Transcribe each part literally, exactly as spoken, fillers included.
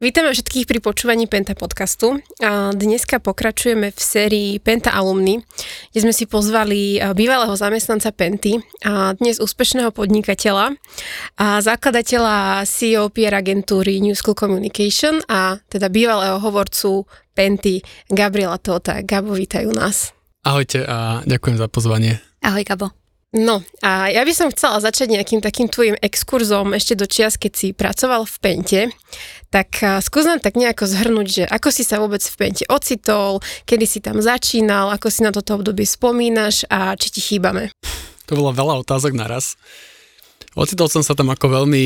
Vítame všetkých pri počúvaní Penta Podcastu. Dneska pokračujeme v sérii Penta Alumni, kde sme si pozvali bývalého zamestnanca Penty, a dnes úspešného podnikateľa a zakladateľa sí í ó pé er agentúry New School Communication a teda bývalého hovorcu Penty Gabriela Tóta. Gabo, vítaj u nás. Ahojte a ďakujem za pozvanie. Ahoj, Gabo. No a ja by som chcela začať nejakým takým tvojim exkurzom ešte do čias, keď si pracoval v Pente, tak skús nám tak nejako zhrnúť, že ako si sa vôbec v Pente ocitol, kedy si tam začínal, ako si na toto obdobie spomínaš a či ti chýbame. To bolo veľa otázok naraz. Ocitol som sa tam ako veľmi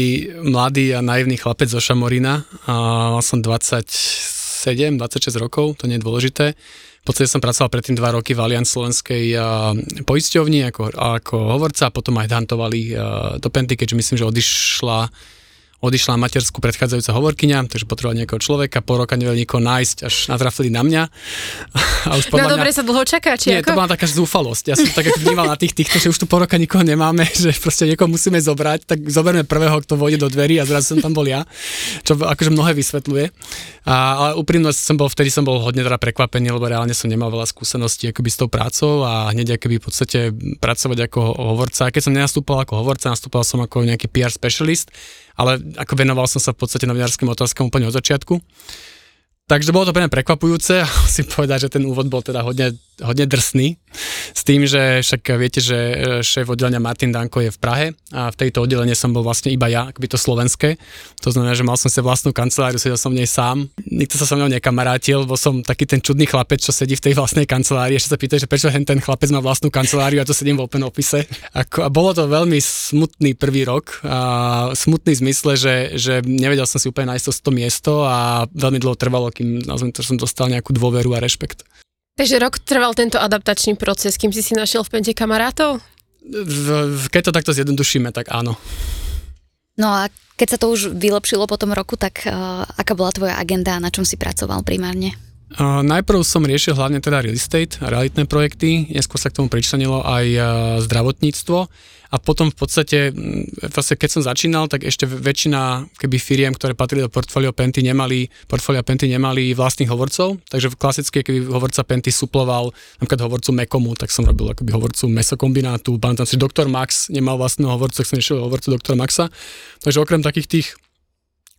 mladý a naivný chlapec zo Šamorína a mal som dvadsaťsedem, dvadsaťšesť rokov, to nie je dôležité. V podstate som pracoval predtým dva roky v Allianz Slovenskej poisťovni ako, ako hovorca a potom aj dantovali do Penty, keďže myslím, že odišla, odišla matersku predchádzajúca hovorkyňa, takže potreboval nejakého človeka, pol roka nevedel nikoho nájsť, až natrafili na mňa. A už no dobre, mňa... sa dlho čaká, či nie, ako? Nie, to bola taká zúfalosť. Ja som tak vnímal na tých týchto, že už tu pol roka nikoho nemáme, že proste niekoho musíme zobrať, tak zoberme prvého, kto vôjde do dverí a zrazu som tam bol ja, čo akože mnohé vysvetľuje. A, ale úprimne som bol, vtedy som bol hodne teda prekvapený, lebo reálne som nemal veľa skúseností akoby s tou prácou a hneď akoby v podstate pracovať ako hovorca. Keď som nenastúpal ako hovorca, nastúpal som ako nejaký pé er specialist, ale ako venoval som sa v podstate novinárskym otázkam úplne od začiatku. Takže bolo to pre mňa prekvapujúce a musím povedať, že ten úvod bol teda hodne, hodne drsný s tým, že však viete, že šéf oddelenia Martin Danko je v Prahe a v tejto oddelenie som bol vlastne iba ja, akoby to slovenské. To znamená, že mal som si vlastnú kanceláriu, sedel som v nej sám. Nikto sa so mnou nekamarátil, bol som taký ten čudný chlapec, čo sedí v tej vlastnej kancelárii. Ešte sa pýtajú, že prečo ten chlapec má vlastnú kanceláriu a to sedím v open office. A bolo to veľmi smutný prvý rok. A smutný v zmysle, že, že nevedel som si úplne nájsť to miesto a veľmi dlho trvalo, kým nazviem to, že som dostal nejakú dôveru a rešpekt. Takže rok trval tento adaptačný proces, kým si si našiel v Pente kamarátov? V, v, keď to takto zjednodušíme, tak áno. No a keď sa to už vylepšilo po tom roku, tak uh, aká bola tvoja agenda a na čom si pracoval primárne? Uh, najprv som riešil hlavne teda real estate, realitné projekty, neskôr sa k tomu pričlenilo aj uh, zdravotníctvo. A potom v podstate, vlastne keď som začínal, tak ešte väčšina keby firiem, ktoré patrili do portfólia Penty, nemali, portfólia Penty nemali vlastných hovorcov, takže klasicky, keby hovorca Penty suploval napríklad hovorcu Mekomu, tak som robil akoby hovorcu mesokombinátu, tam si Doktor Max nemal vlastného hovorcu, tak som nešiel hovorcu Doktora Maxa. Takže okrem takých tých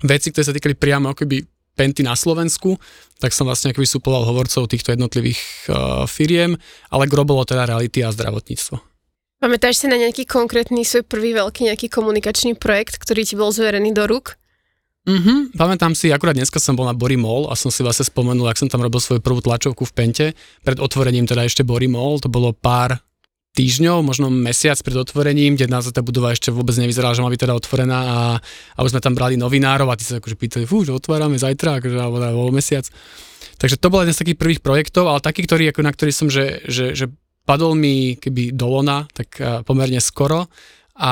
vecí, ktoré sa týkali priamo akoby Penty na Slovensku, tak som vlastne akoby suploval hovorcov týchto jednotlivých uh, firiem, ale grobolo teda reality a zdravotníctvo. Pamätáš si na nejaký konkrétny svoj prvý veľký nejaký komunikačný projekt, ktorý ti bol zverený do rúk? Mhm, pamätám si, akurát dneska som bol na Bory Mall a som si vlastne spomenul, ak som tam robil svoju prvú tlačovku v Pente, pred otvorením teda ešte Bory Mall, to bolo pár týždňov, možno mesiac pred otvorením, kde nás tá budova ešte vôbec nevyzerala, že má byť teda otvorená a, a už sme tam brali novinárov a tí sa akože pýtali, fú, že otvárame zajtra, akože alebo o mesiac. Takže to bol jeden z takých prvých projektov, ale taký, ktorý, ako, na ktorý som, že, že, že padol mi keby do lona, tak pomerne skoro a,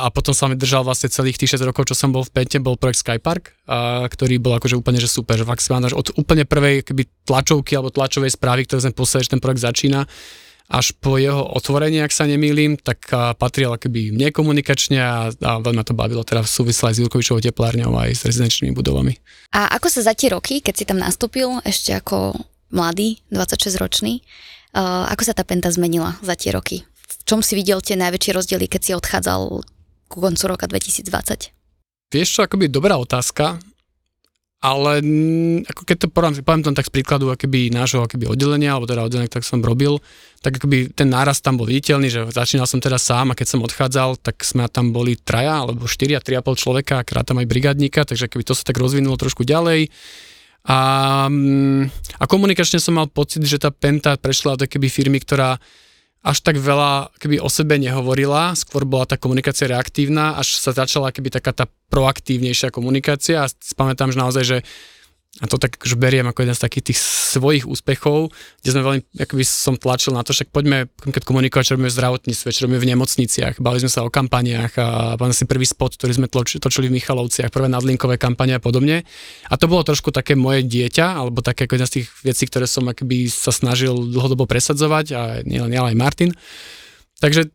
a potom sa mi držal vlastne celých tých šesť rokov, čo som bol v Pente, bol projekt Skypark, a, ktorý bol akože úplne že super, že maximálne od úplne prvej keby tlačovky alebo tlačovej správy, ktoré sme poslali, že ten projekt začína, až po jeho otvorení, ak sa nemýlim, tak a, patril keby mne komunikačne a, a veľmi to bavilo, teda v súvisle aj s Jurkovičovou teplárňou aj s rezidenčnými budovami. A ako sa za tie roky, keď si tam nastúpil ešte ako mladý, dvadsaťšesťročný, Uh, ako sa tá Penta zmenila za tie roky? V čom si videl tie najväčšie rozdiely, keď si odchádzal ku koncu roka dvetisícdvadsať? Vieš čo, akoby dobrá otázka, ale ako keď to poviem, poviem tam tak z príkladu akoby nášho akoby oddelenia, alebo teda oddelenia, tak som robil, tak akoby ten nárast tam bol viditeľný, že začínal som teda sám a keď som odchádzal, tak sme tam boli traja, alebo štyria, tri a pol človeka, akrát tam aj brigádnika, takže akoby to sa tak rozvinulo trošku ďalej. A, a komunikačne som mal pocit, že tá Penta prešla do keby firmy, ktorá až tak veľa keby o sebe nehovorila, skôr bola tá komunikácia reaktívna, až sa začala keby taká tá proaktívnejšia komunikácia a spamätám, že naozaj, že a to tak už beriem ako jeden z takých tých svojich úspechov, kde sme veľmi, akoby som tlačil na to, však poďme keď komunikovať, čo robíme v zdravotníctve, čo robíme v nemocniciach, bavili sme sa o kampaniách a pamätám si prvý spot, ktorý sme točili v Michalovciach, prvé nadlinkové kampanie a podobne. A to bolo trošku také moje dieťa, alebo také ako jedna z tých vecí, ktoré som akoby sa snažil dlhodobo presadzovať a nielen ja, ale aj Martin. Takže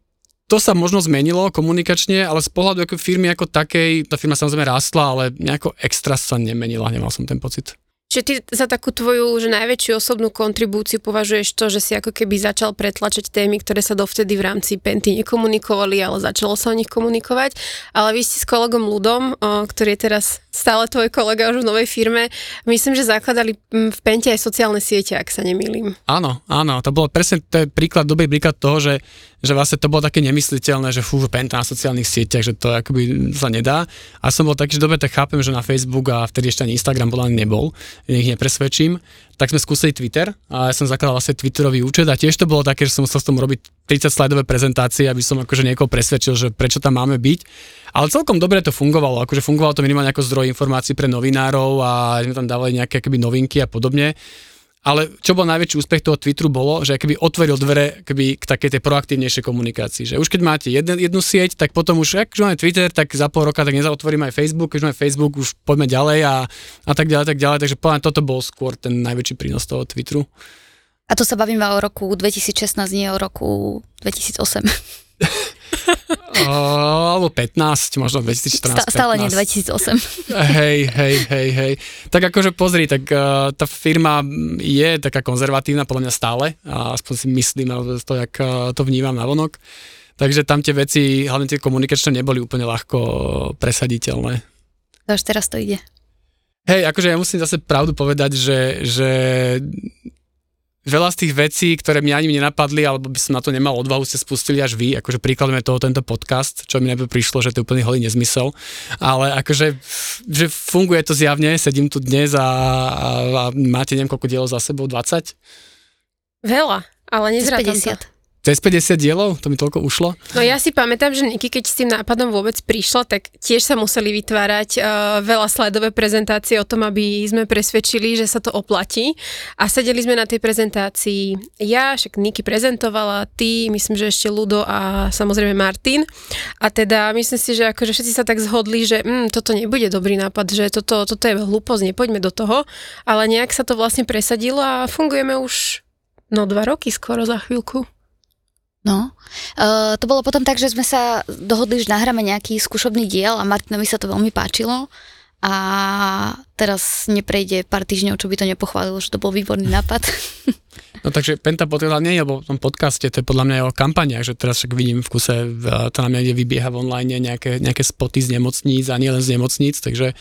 To sa možno zmenilo komunikačne, ale z pohľadu ako firmy ako takej, tá firma samozrejme rástla, ale nejako extra sa nemenila, nemal som ten pocit. Čiže ty za takú tvoju že najväčšiu osobnú kontribúciu považuješ to, že si ako keby začal pretlačať témy, ktoré sa dovtedy v rámci Penty nekomunikovali, ale začalo sa o nich komunikovať. Ale vy ste s kolegom Ľudom, ktorý je teraz stále tvoj kolega už v novej firme, myslím, že zakladali v Pente aj sociálne siete, ak sa nemýlim. Áno, áno, to bolo presne to príklad, dobrý príklad toho, že, že vlastne to bolo také nemysliteľné, že fú, Penta na sociálnych sieťach, že to akoby sa nedá. A som bol taký, že dobre, tak chápem, že na Facebook a vtedy ešte ani Instagram podľa mňa nebol. Ich nepresvedčím, tak sme skúsili Twitter a ja som zakladal vlastne Twitterový účet a tiež to bolo také, že som musel s tom robiť tridsaťslajdové prezentácie, aby som akože niekoho presvedčil, že prečo tam máme byť. Ale celkom dobre to fungovalo, akože fungovalo to minimálne ako zdroj informácií pre novinárov a sme tam dávali nejaké akoby novinky a podobne. Ale čo bol najväčší úspech toho Twitteru bolo, že akoby otvoril dvere akoby k takej tej proaktívnejšej komunikácii. Že už keď máte jedne, jednu sieť, tak potom už, ak už máme Twitter, tak za pol roka tak nezaotvoríme aj Facebook, keď už máme Facebook, už poďme ďalej a, a tak ďalej, tak ďalej. Takže podľa toto bol skôr ten najväčší prínos toho Twitteru. A to sa bavím o roku dvetisícšestnásť, nie o roku dvetisícosem. Alebo pätnásť, možno dvetisícštrnásť, stále nie dvetisícosem. Hej, hej, hej, hej. Tak akože pozri, tak uh, tá firma je taká konzervatívna, podľa mňa stále, a aspoň si myslím, ale to, jak uh, to vnímam navonok. Takže tam tie veci, hlavne tie komunikačné, neboli úplne ľahko presaditeľné. Až teraz to ide. Hej, akože ja musím zase pravdu povedať, že, že veľa z tých vecí, ktoré mňa ani nenapadli, alebo by som na to nemal odvahu, ste spustili až vy. Akože príkladujeme toho tento podcast, čo mi najprv prišlo, že to je úplný holý nezmysel. Ale akože že funguje to zjavne, sedím tu dnes a, a, a máte neviem koľko dielov za sebou, dvadsať? Veľa, ale nezrátam to. Cez päťdesiat dielov? To mi toľko ušlo? No ja si pamätám, že Niky, keď s tým nápadom vôbec prišla, tak tiež sa museli vytvárať uh, veľa slajdové prezentácie o tom, aby sme presvedčili, že sa to oplatí. A sedeli sme na tej prezentácii ja, však Niky prezentovala, ty, myslím, že ešte Ludo a samozrejme Martin. A teda myslím si, že akože všetci sa tak zhodli, že mm, toto nebude dobrý nápad, že toto, toto je hlúposť, nepoďme do toho. Ale nejak sa to vlastne presadilo a fungujeme už no dva roky skoro za chvíľku. No, uh, to bolo potom tak, že sme sa dohodli, že nahráme nejaký skúšobný diel a Martinovi sa to veľmi páčilo a teraz neprejde pár týždňov, čo by to nepochválilo, že to bol výborný nápad. No takže Penta Podcast nie je o tom podcaste, to je podľa mňa aj o kampaniach, že teraz však vidím v kuse, to nám niekde vybieha v online nejaké, nejaké spoty z nemocníc a nie len z nemocníc, takže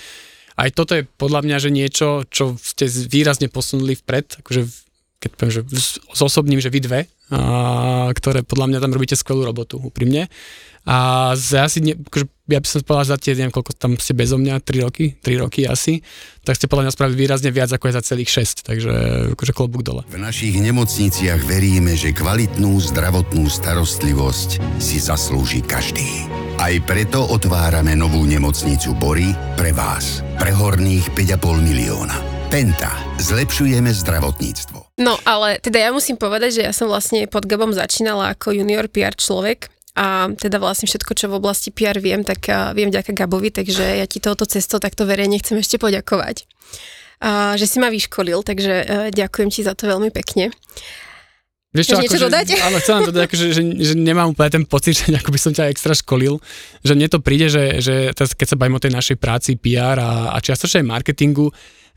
aj toto je podľa mňa, že niečo, čo ste výrazne posunuli vpred, akože keď poviem, že s osobným, že vy dve, a, ktoré podľa mňa tam robíte skvelú robotu, úprimne. A za asi, ne, akože, ja by som povedal, za tie, neviem, koľko tam ste bezo mňa, tri roky, tri roky asi, tak ste podľa mňa spravili výrazne viac ako je za celých šesť, takže akože klobúk dole. V našich nemocniciach veríme, že kvalitnú zdravotnú starostlivosť si zaslúži každý. Aj preto otvárame novú nemocnicu Bory pre vás, pre horných päť a pol milióna. Penta. Zlepšujeme zdravotníctvo. No, ale teda ja musím povedať, že ja som vlastne pod Gabom začínala ako junior pé er človek a teda vlastne všetko, čo v oblasti pé er viem, tak viem vďaka Gabovi, takže ja ti touto cestou takto verejne chcem ešte poďakovať, a, že si ma vyškolil, takže ďakujem ti za to veľmi pekne. Vieš čo, niečo dodať? Ale chcem dodať, akože, že, že nemám úplne ten pocit, že ako by som ťa extra školil, že mne to príde, že, že keď sa bavím o tej našej práci pé er a, a čiastočne aj marketingu,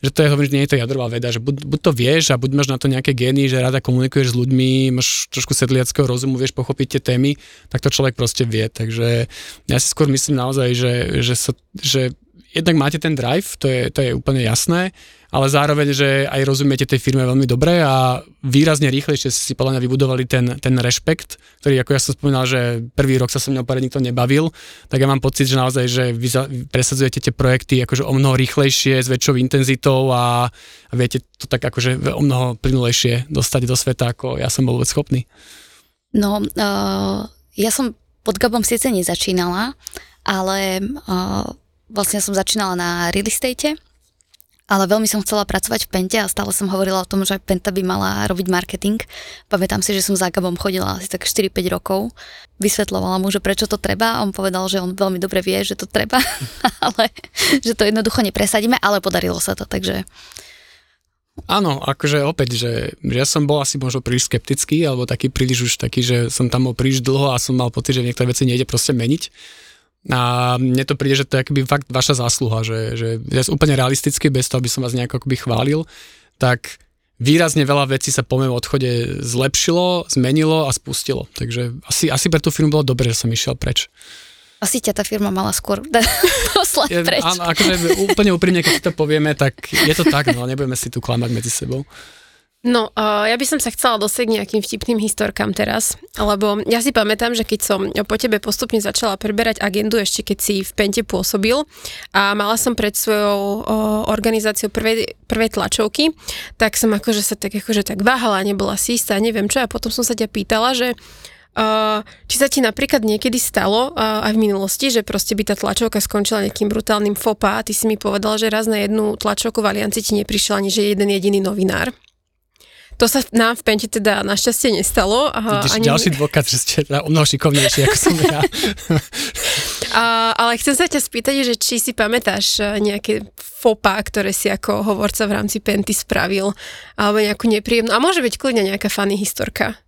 že to je, hovorím, že nie je to jadrová veda, že buď, buď to vieš a buď máš na to nejaké gény, že rada komunikuješ s ľuďmi, máš trošku sedliackého rozumu, vieš pochopiť tie témy, tak to človek proste vie. Takže ja si skôr myslím naozaj, že, že, sa, že jednak máte ten drive, to je, to je úplne jasné, ale zároveň, že aj rozumiete tej firme veľmi dobre a výrazne rýchlejšie si podľa mňa vybudovali ten, ten rešpekt, ktorý, ako ja som spomínal, že prvý rok sa so mnou úplne nikto nebavil, tak ja mám pocit, že naozaj, že vy presadzujete tie projekty akože o mnoho rýchlejšie, s väčšou intenzitou a, a viete to tak akože o mnoho plynulejšie dostať do sveta, ako ja som bol vôbec schopný. No, uh, ja som pod Gabom síce nezačínala, ale uh, vlastne som začínala na real estate, ale veľmi som chcela pracovať v Pente a stále som hovorila o tom, že Penta by mala robiť marketing. Pamätám si, že som za Gabom chodila asi tak štyri päť rokov. Vysvetľovala mu, že prečo to treba a on povedal, že on veľmi dobre vie, že to treba, ale že to jednoducho nepresadíme, ale podarilo sa to, takže Áno, akože opäť, že ja som bol asi možno príliš skeptický, alebo taký príliš už taký, že som tam bol príliš dlho a som mal pocit, že niektoré veci nejde proste meniť. A mne to príde, že to je akoby fakt vaša zásluha, že, že ja som úplne realisticky, bez toho, aby som vás nejako akoby chválil, tak výrazne veľa vecí sa po mém odchode zlepšilo, zmenilo a spustilo. Takže asi, asi pre tú firmu bolo dobre, že som išiel preč. Asi ťa tá firma mala skôr poslať ja, preč. Áno, akože úplne úprimne, keď si to povieme, tak je to tak, no nebudeme si tu klamať medzi sebou. No, ja by som sa chcela dostať nejakým vtipným historkám teraz, lebo ja si pamätám, že keď som po tebe postupne začala preberať agendu, ešte keď si v Pente pôsobil a mala som pred svojou organizáciou prvé, prvé tlačovky, tak som akože sa tak, akože tak váhala, nebola si istá, neviem čo, a potom som sa ťa pýtala, že Uh, či sa ti napríklad niekedy stalo uh, aj v minulosti, že proste by tá tlačovka skončila nejakým brutálnym fopa a ty si mi povedal, že raz na jednu tlačovku v Allianci ti neprišiel ani že jeden jediný novinár. To sa nám v Pente teda našťastie nestalo. Aha, ani... Ďalší dôkaz, že ste o mnoho šikovnejší, ako som ja. A, ale chcem sa ťa spýtať, že či si pamätáš nejaké fopá, ktoré si ako hovorca v rámci Penty spravil, alebo nejakú nepríjemnú, a môže byť kľudne nejaká funny historka.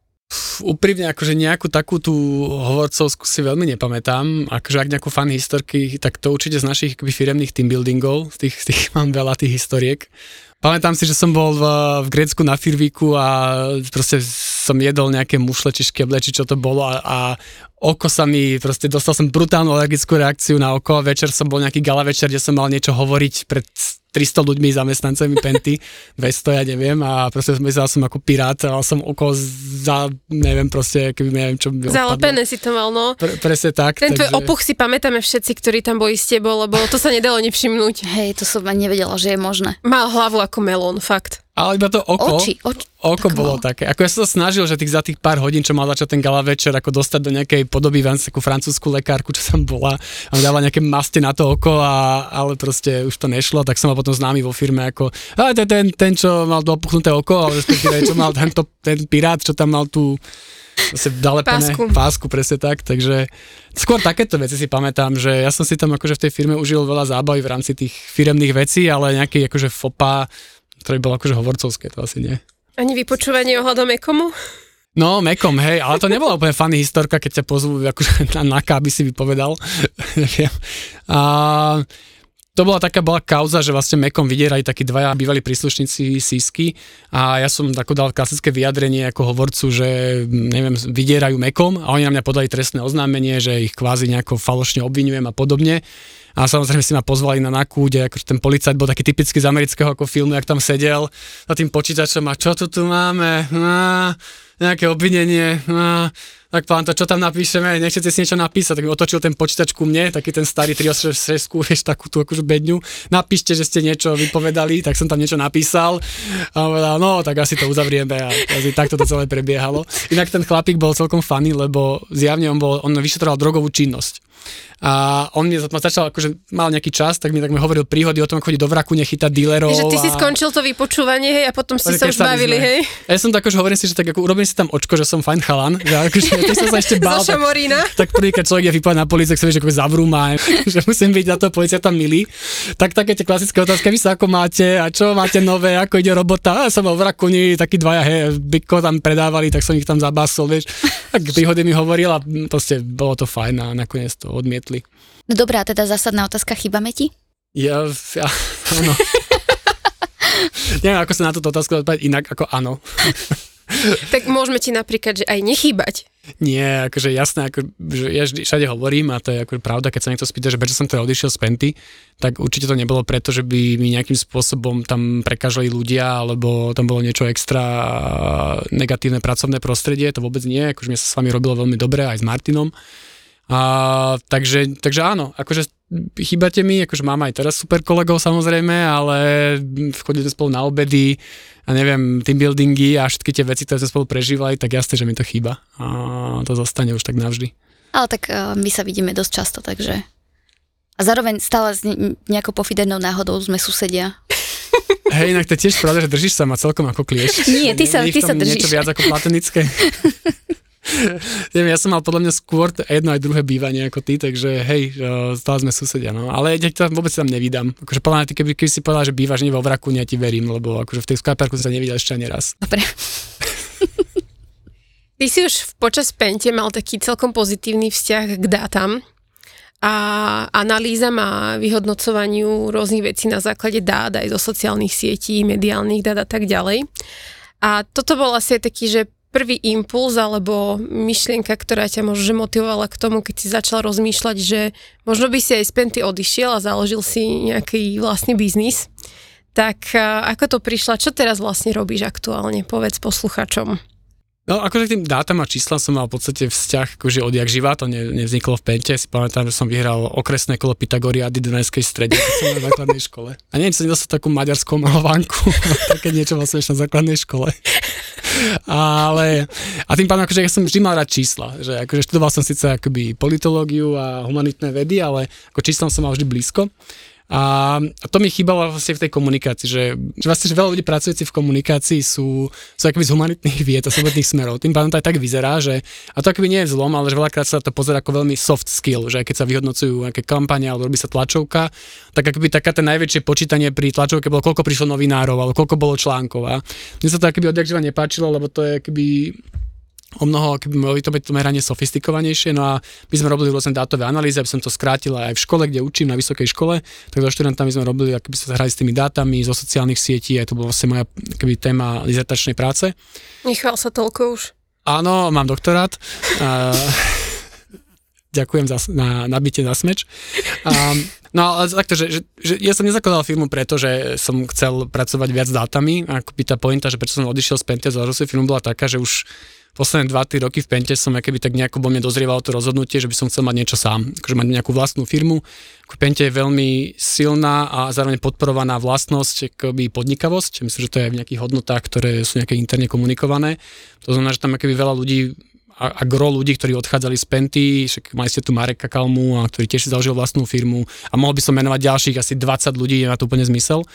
Úprimne, akože nejakú takú tú hovorcovskú si veľmi nepamätám. Akože ak nejakú fan historky, tak to určite z našich akby, firemných teambuildingov, z tých, z tých mám veľa tých historiek. Pamätám si, že som bol v, v Grécku na firvíku a proste som jedol nejaké mušle či škeble, či čo to bolo a, a oko sa mi, proste dostal som brutálnu alergickú reakciu na oko. Večer som bol nejaký gala večer, kde som mal niečo hovoriť pred tristo ľuďmi, zamestnancami Penty, dvesto, ja neviem, a proste myslel som ako pirát, ale som oko za, neviem, proste, keby neviem, čo by zalepené si to mal, no. Pre, presne tak. Ten tvoj takže... opuch si pamätáme všetci, ktorí tam boli s tebou, lebo to sa nedalo nevšimnúť. Hej, to som ani nevedela, že je možné. Mal hlavu ako melón, fakt. Ale iba to oko, oči, oči, oko tak bolo malo. Také. Ako ja som sa snažil, že tých za tých pár hodín, čo mal začať ten gala večer, ako dostať do nejakej podoby vám takú francúzsku lekárku, čo tam bola a dávala nejaké maste na to oko, a, ale proste už to nešlo, tak som mal potom známy vo firme ako a, ten, ten, ten, čo mal to opuchnuté oko, ale respektíve, čo mal tento, ten pirát, čo tam mal tú dalepené pásku. pásku, presne tak, takže skôr takéto veci si pamätám, že ja som si tam akože v tej firme užil veľa zábavy v rámci tých firemných vecí, ale nejaký akože fopa, ktoré bolo akože hovorcovské, to asi nie. Ani vypočúvanie ohľadom ekomu? No, mekom, hej, ale to nebola úplne funny historka, keď ťa pozvú akože na náka, aby si vypovedal. Neviem. A to bola taká bola kauza, že vlastne mekom vydierali takí dvaja bývalí príslušníci sísky a ja som tako dal klasické vyjadrenie ako hovorcu, že neviem, vydierajú mekom a oni na mňa podali trestné oznámenie, že ich kvázi nejako falošne obviňujem a podobne. A samozrejme si ma pozvali na náku, kde akože ten policajt bol taký typický z amerického ako filmu, jak tam sedel za tým počítačom a čo tu tu máme, á, nejaké obvinenie, á, tak pán to, čo tam napíšeme, nechcete si niečo napísať, tak mi otočil ten počítač ku mne, taký ten starý tri osem šesť, vieš, takú tú akože bedňu, napíšte, že ste niečo vypovedali, tak som tam niečo napísal a povedal, no tak asi to uzavrieme a asi takto to celé prebiehalo. Inak ten chlapík bol celkom funny, lebo zjavne on bol, on vyšetroval drogovú činnosť. A on mi začal, akože mal nejaký čas, tak mi tak mi hovoril príhody o tom, ako chodí do vraku, nechýta dílerov. Že ty a... si skončil to vypočúvanie, hej, a potom si sa už bavili, hej. A ja som tak už hovoril si, že tak ako urobím si tam očko, že som fajn chalan, že akože ty som sa ešte bál. Zo Šamorína. Tak, tak prvýkrát človek je vypadne na políciu, sa vieš, ako zavrúma, že musím byť na to policiata milý. Tak také tie klasické otázky, vy sa ako máte a čo máte nové, ako ide robota. A som bol v vraku, nie, takí dvaja, hej, byko tam predávali, tak som ich tam zabásol, vieš. Tak príhody mi hovoril a proste bolo to fajn a nakoniec to odmietol. No dobrá, teda zásadná otázka, chýbame ti? Ja, ja áno. Neviem, ako sa na túto otázku odpovedať inak ako áno. Tak môžeme ti napríklad, že aj nechýbať. Nie, akože jasné, ako, že ja všade hovorím a to je akože pravda, keď sa niekto spýta, že prečo som teda odišiel z Penty, tak určite to nebolo preto, že by mi nejakým spôsobom tam prekážali ľudia, alebo tam bolo niečo extra negatívne pracovné prostredie, to vôbec nie, akože mne sa s vami robilo veľmi dobre, aj s Martinom. A, takže, takže áno, akože chýbate mi, akože mám aj teraz super kolegov samozrejme, ale chodíme spolu na obedy a neviem, teambuildingy a všetky tie veci, ktoré sme spolu prežívali, tak jasne, že mi to chýba a to zostane už tak navždy. Ale tak uh, my sa vidíme dosť často, takže a zároveň stále s ne- nejakou pofidernou náhodou sme susedia. Hej, inak to tiež pravda, že držíš sa ma celkom ako kliešť. Nie, ty sa, ty sa držíš. Niečo viac ako platonické. Ja som mal podľa mňa skôr jedno aj druhé bývanie ako ty, takže hej, stále sme susedia, no. Ale ja tam, vôbec tam nevidám. Akože podľa mňa, keby, keby si povedal, že bývaš nie vo vraku, ja ti verím, lebo akože v tej Skyparku som sa nevidel ešte ani raz. Dobre. Ty si už počas Pente mal taký celkom pozitívny vzťah k dátam a analýzam a vyhodnocovaniu rôznych vecí na základe dát, aj zo sociálnych sietí, mediálnych dát a tak ďalej. A toto bol asi taký, že prvý impuls alebo myšlienka, ktorá ťa možno motivovala k tomu, keď si začal rozmýšľať, že možno by si aj z Penty odišiel a založil si nejaký vlastný biznis. Tak ako to prišla? Čo teraz vlastne robíš aktuálne? Povedz posluchačom. No akože k tým dátam a číslam som mal v podstate vzťah akože odjak živá, to ne, nevzniklo v Pente, si pamätám, že som vyhral okresné kolo Pythagoriady do Dunajskej strede, keď som na základnej škole. A neviem, či som nedostal takú maďarskú malovanku, keď niečo vlastne ešte na základnej škole. Ale, a tým pádom akože ja som vždy mal rád čísla, že akože študoval som síce akoby politológiu a humanitné vedy, ale ako číslam som mal vždy blízko. A to mi chýbalo vlastne v tej komunikácii, že, že vlastne že veľa ľudí pracujúci v komunikácii sú, sú akoby z humanitných vied a slobodných smerov. Tým pádom to aj tak vyzerá, že, a to akoby nie je zlom, ale že veľakrát sa to pozerá ako veľmi soft skill, že keď sa vyhodnocujú nejaké kampane alebo robí sa tlačovka, tak akoby taká tá najväčšie počítanie pri tlačovke bolo, koľko prišlo novinárov alebo koľko bolo článkov. A mne sa to akoby odjakživa nepáčilo, lebo to je akoby o mnoho, keby to byť to meranie sofistikovanejšie, no a my sme robili rôzne dátové analýzy, aby som to skrátil aj v škole, kde učím, na vysokej škole, tak so študentami sme robili, akoby sa hrali s tými dátami zo sociálnych sietí, aj to bola vlastne moja keby téma dizertačnej práce. Nechval sa toľko už. Áno, mám doktorát. A ďakujem za, na nabitie na smeč. A no ale takto, že, že, že ja som nezakladal firmu preto, že som chcel pracovať viac s dátami, a akoby tá pointa, že prečo som odišiel z Penty a založil si firmu, bola taká, že už posledné dva tri roky v Pente som akoby tak nejako vo mne dozrievalo to rozhodnutie, že by som chcel mať niečo sám, akože mať nejakú vlastnú firmu. V Pente je veľmi silná a zároveň podporovaná vlastnosť, akoby podnikavosť. Myslím, že to je aj v nejakých hodnotách, ktoré sú nejaké interne komunikované. To znamená, že tam akoby veľa ľudí a, a gro ľudí, ktorí odchádzali z Penty, však mali ste tu Mareka Kalmu, a ktorý tiež si založil vlastnú firmu a mohol by som menovať ďalších asi dvadsať ľudí, nemá to úplne zmysel.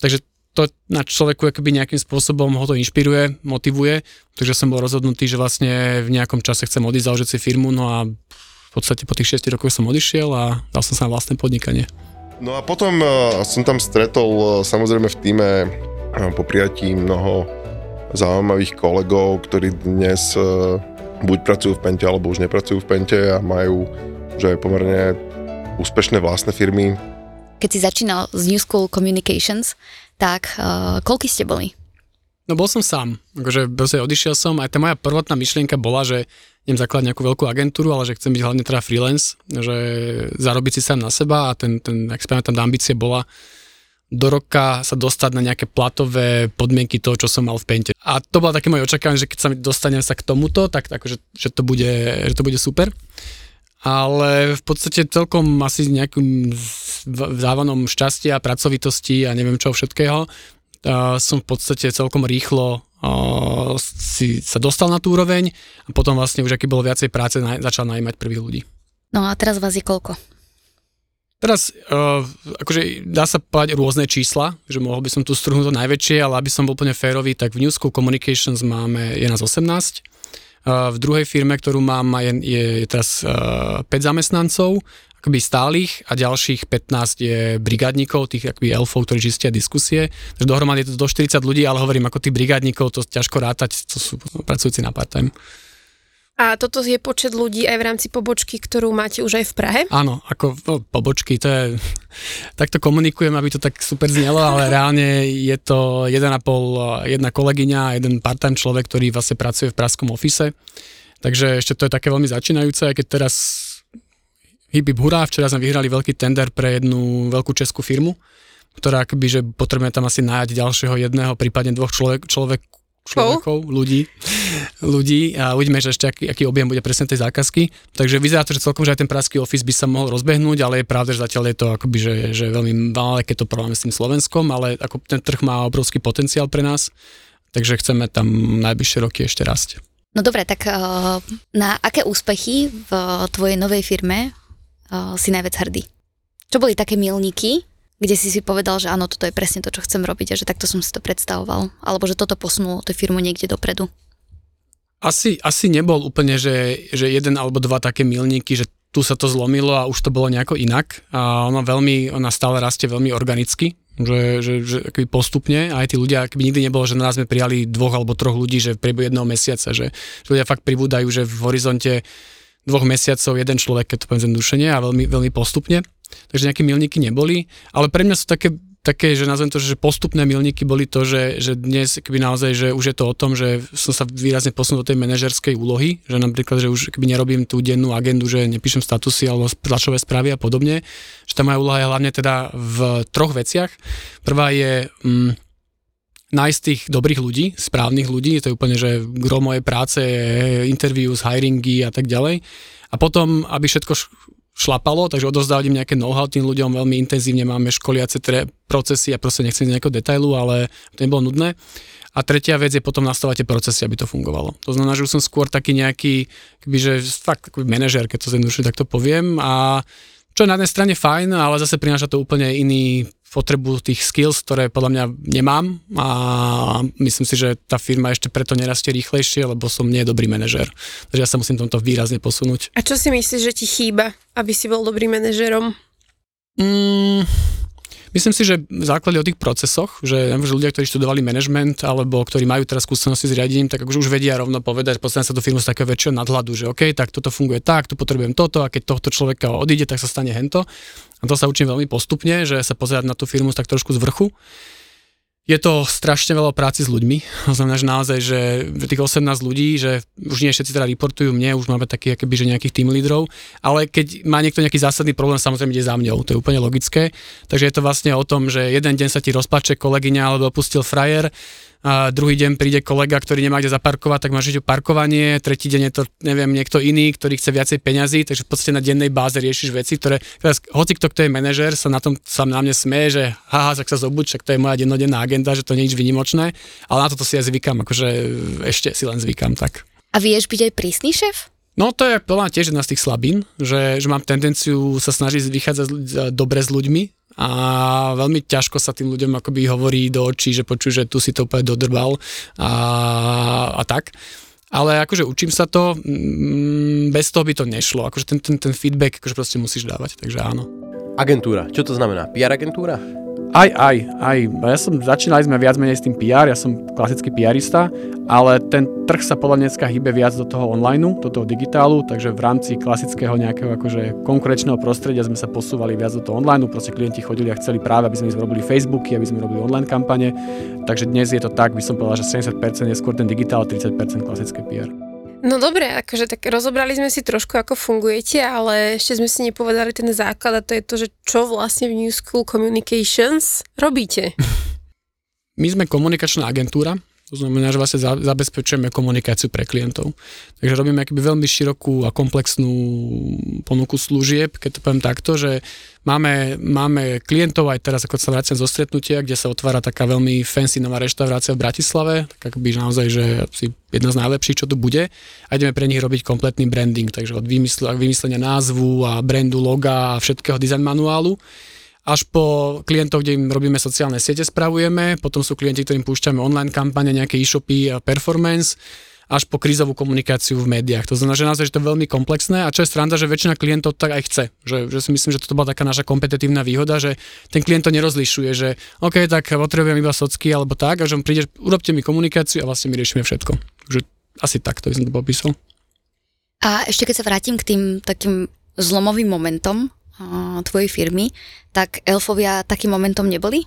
Takže to na človeku akoby nejakým spôsobom ho to inšpiruje, motivuje, takže som bol rozhodnutý, že vlastne v nejakom čase chcem odísť, založiť si firmu, no a v podstate po tých šiestich rokoch som odišiel a dal som sa na vlastné podnikanie. No a potom uh, som tam stretol uh, samozrejme v týme uh, po prijatí mnoho zaujímavých kolegov, ktorí dnes uh, buď pracujú v Pente, alebo už nepracujú v Pente a majú už aj pomerne úspešné vlastné firmy. Keď si začínal z New School Communications, tak uh, koľky ste boli? No bol som sám, akože proste odišiel som, aj tá moja prvotná myšlienka bola, že idem zakladať nejakú veľkú agentúru, ale že chcem byť hlavne teda freelance, že zarobiť si sám na seba a ten, ten ak si pamätám, tá ambícia bola do roka sa dostať na nejaké platové podmienky toho, čo som mal v Pente. A to bola také moje očakávanie, že keď sa dostanem sa k tomuto, tak akože, že to bude, že to bude super. Ale v podstate celkom asi nejakým závanom šťastia, pracovitosti a neviem čo všetkého som v podstate celkom rýchlo si sa dostal na tú úroveň a potom vlastne už aký bolo viacej práce začal najímať prvých ľudí. No a teraz vás je koľko? Teraz, uh, akože dá sa povedať rôzne čísla, že mohol by som tu strhnúť to najväčšie, ale aby som bol úplne férový, tak v New School Communications máme, je nás osemnásť. Uh, v druhej firme, ktorú mám, je, je, je teraz uh, päť zamestnancov, akoby stálych a ďalších pätnásť je brigádnikov, tých akoby elfov, ktorí čistia diskusie. Takže dohromady je to do štyridsať ľudí, ale hovorím, ako tých brigádnikov, to ťažko rátať, to sú pracujúci na part-time. A toto je počet ľudí aj v rámci pobočky, ktorú máte už aj v Prahe? Áno, ako no, pobočky, to je, takto komunikujem, aby to tak super znelo, ale reálne je to jeden a pol, jedna kolegyňa a jeden part-time človek, ktorý vlastne pracuje v pražskom office. Takže ešte to je také veľmi začínajúce, aj keď teraz hip-hip hurá, včera sme vyhrali veľký tender pre jednu veľkú českú firmu, ktorá akoby, že potrebuje tam asi nájať ďalšieho jedného, prípadne dvoch človek, človek človekov, oh. ľudí, ľudí a uvidíme, že ešte aký, aký objem bude presne tej zákazky. Takže vyzerá to, že celkom, že aj ten pražský office by sa mohol rozbehnúť, ale je pravda, že zatiaľ je to akoby, že, že veľmi malé, keď to porovnáme s tým Slovenskom, ale ako ten trh má obrovský potenciál pre nás, takže chceme tam najbližšie roky ešte rásť. No dobre, tak na aké úspechy v tvojej novej firme si najviac hrdý? Čo boli také milníky, kde si si povedal, že áno, toto je presne to, čo chcem robiť a že takto som si to predstavoval, alebo že toto posunulo tú firmu niekde dopredu? Asi, asi nebol úplne, že, že jeden alebo dva také milníky, že tu sa to zlomilo a už to bolo nejako inak. A ona, veľmi, ona stále rastie veľmi organicky, že, že, že akoby postupne. A aj tí ľudia, akoby nikdy nebolo, že naraz sme prijali dvoch alebo troch ľudí, že v priebehu jedného mesiaca, že, že ľudia fakt pribúdajú, že v horizonte dvoch mesiacov jeden človek, keď to poviem zjednodušene, a veľmi, veľmi postupne. Takže nejaké milníky neboli. Ale pre mňa sú také... také, že nazvem to, že postupné milníky boli to, že, že dnes keby naozaj, že už je to o tom, že som sa výrazne posunul do tej manažerskej úlohy, že napríklad, že už keby nerobím tú dennú agendu, že nepíšem statusy alebo tlačové správy a podobne, že tá moja úloha je hlavne teda v troch veciach. Prvá je mm, nájsť tých dobrých ľudí, správnych ľudí, to je úplne, že gro mojej práce je interviews, hiringy a tak ďalej. A potom, aby všetko š- šlapalo, takže odovzdávať im nejaké know-how tým ľuďom, veľmi intenzívne máme školiace tre- procesy a proste nechcem ísť nejakého detailu, ale to nebolo nudné. A tretia vec je potom nastavovať tie procesy, aby to fungovalo. To znamená, že už som skôr taký nejaký, akbyže fakt taký manažer, keď to zjednodušene takto poviem, a čo je na jednej strane fajn, ale zase prináša to úplne iný potrebu tých skills, ktoré podľa mňa nemám, a myslím si, že tá firma ešte preto nerastie rýchlejšie, lebo som nie dobrý manažér. Takže ja sa musím tomto výrazne posunúť. A čo si myslíš, že ti chýba, aby si bol dobrým manažérom? Mm, myslím si, že v základe o tých procesoch, že, že ľudia, ktorí študovali management alebo ktorí majú teraz skúsenosti s riadením, tak už vedia rovno povedať, postaviť sa do firmu z takého väčšieho nadhľadu, že OK, tak toto funguje tak, tu potrebujem toto, a keď tohto človeka odíde, tak sa stane hento. A to sa učím veľmi postupne, že sa pozerať na tú firmu tak trošku z vrchu. Je to strašne veľa práci s ľuďmi. To znamená, že naozaj, že tých osemnásť ľudí, že už nie všetci teda reportujú mne, už máme takých akoby, že nejakých team lídrov, ale keď má niekto nejaký zásadný problém, samozrejme ide za mňou, to je úplne logické. Takže je to vlastne o tom, že jeden deň sa ti rozpáče kolegyňa alebo opustil frajer, a druhý deň príde kolega, ktorý nemá kde zaparkovať, tak má žiť o parkovanie, tretí deň je to, neviem, niekto iný, ktorý chce viacej peňazí, takže v podstate na dennej báze riešiš veci, ktoré, teraz, hoci kto, kto je manažér, sa na tom sám na mne smeje, že haha, tak sa zobuď, však to je moja dennodenná agenda, že to nie je nič výnimočné, ale na toto si ja zvykam, akože ešte si len zvykam, tak. A vieš byť aj prísny šéf? No to je plná tiež jedna z tých slabín, že, že mám tendenciu sa snažiť vychádzať dobre s ľuďmi, a veľmi ťažko sa tým ľuďom akoby hovorí do očí, že počuj, že tu si to úplne dodrbal a, a tak. Ale akože učím sa to, bez toho by to nešlo. Akože ten, ten, ten feedback akože proste musíš dávať, takže áno. Agentúra, čo to znamená? pé er agentúra? Aj, aj, aj. Ja som, začínali sme viac menej s tým pé er, ja som klasický pé erista, ale ten trh sa podľa dneska hýbe viac do toho online, do toho digitálu, takže v rámci klasického nejakého akože konkurenčného prostredia sme sa posúvali viac do toho online, proste klienti chodili a chceli práve, aby sme robili Facebooky, aby sme robili online kampane, takže dnes je to tak, by som povedal, že sedemdesiat percent je skôr ten digitál, tridsať percent klasické pé er. No dobre, akože tak rozobrali sme si trošku, ako fungujete, ale ešte sme si nepovedali ten základ, a to je to, že čo vlastne v New School Communications robíte. My sme komunikačná agentúra, to znamená, že vlastne zabezpečujeme komunikáciu pre klientov. Takže robíme akoby veľmi širokú a komplexnú ponuku služieb, keď to poviem takto, že Máme, máme klientov aj teraz, ako sa vraciam zo stretnutia, kde sa otvára taká veľmi fancy nová reštaurácia v Bratislave, tak akoby naozaj, že si jedna z najlepších, čo tu bude, a ideme pre nich robiť kompletný branding, takže od vymysl- vymyslenia názvu a brandu, loga a všetkého design manuálu, až po klientov, kde im robíme sociálne siete, spravujeme, potom sú klienti, ktorým púšťame online kampane, nejaké e-shopy a performance, až po krízovú komunikáciu v médiách. To znamená, že naozaj, že to je veľmi komplexné, a čo je sranda, že väčšina klientov tak aj chce. Že, že si myslím, že toto bola taká naša kompetitívna výhoda, že ten klient to nerozlišuje, že OK, tak potrebujem iba socky alebo tak, a že mu prídeš, urobte mi komunikáciu a vlastne my riešime všetko. Takže asi tak, to by som to popísal. A ešte keď sa vrátim k tým takým zlomovým momentom uh, tvojej firmy, tak elfovia takým momentom neboli?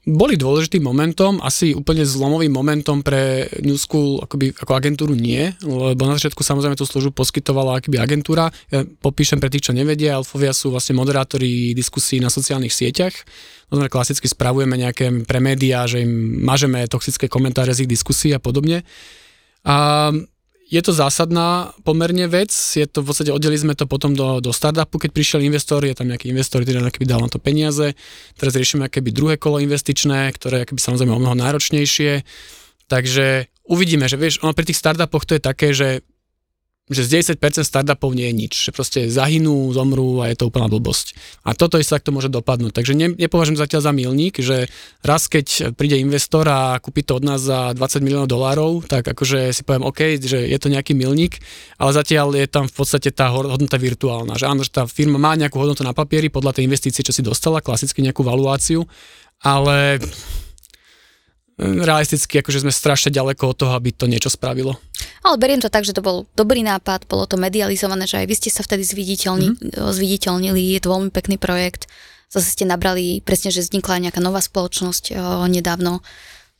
Boli dôležitým momentom, asi úplne zlomovým momentom pre New School akoby, ako agentúru nie, lebo na začiatku samozrejme tú službu poskytovala akoby agentúra. Ja popíšem pre tých, čo nevedia, Alfovia sú vlastne moderátori diskusí na sociálnych sieťach. No znamená, klasicky spravujeme nejaké pre médiá, že im mažeme toxické komentáre z ich diskusí a podobne. A je to zásadná pomerne vec, je to v podstate, oddelili sme to potom do, do startupu, keď prišiel investor, je tam nejaký investor, ktorý dal na to peniaze, teraz riešime akéby druhé kolo investičné, ktoré akéby samozrejme o mnoho náročnejšie, takže uvidíme, že vieš, ono pri tých startupoch to je také, že že z desať percent startupov nie je nič. Že proste zahynú, zomrú a je to úplná blbosť. A toto isté takto môže dopadnúť. Takže ne, nepovažujem zatiaľ za milník, že raz keď príde investor a kúpi to od nás za dvadsať miliónov dolárov, tak akože si poviem OK, že je to nejaký milník, ale zatiaľ je tam v podstate tá hodnota virtuálna. Že áno, že tá firma má nejakú hodnotu na papieri podľa tej investície, čo si dostala, klasicky nejakú valuáciu, ale realisticky akože sme strašne ďaleko od toho, aby to niečo spravilo. Ale beriem to tak, že to bol dobrý nápad, bolo to medializované, že aj vy ste sa vtedy zviditeľni, mm-hmm. zviditeľnili, je to veľmi pekný projekt, zase ste nabrali, presne, že vznikla nejaká nová spoločnosť o, nedávno,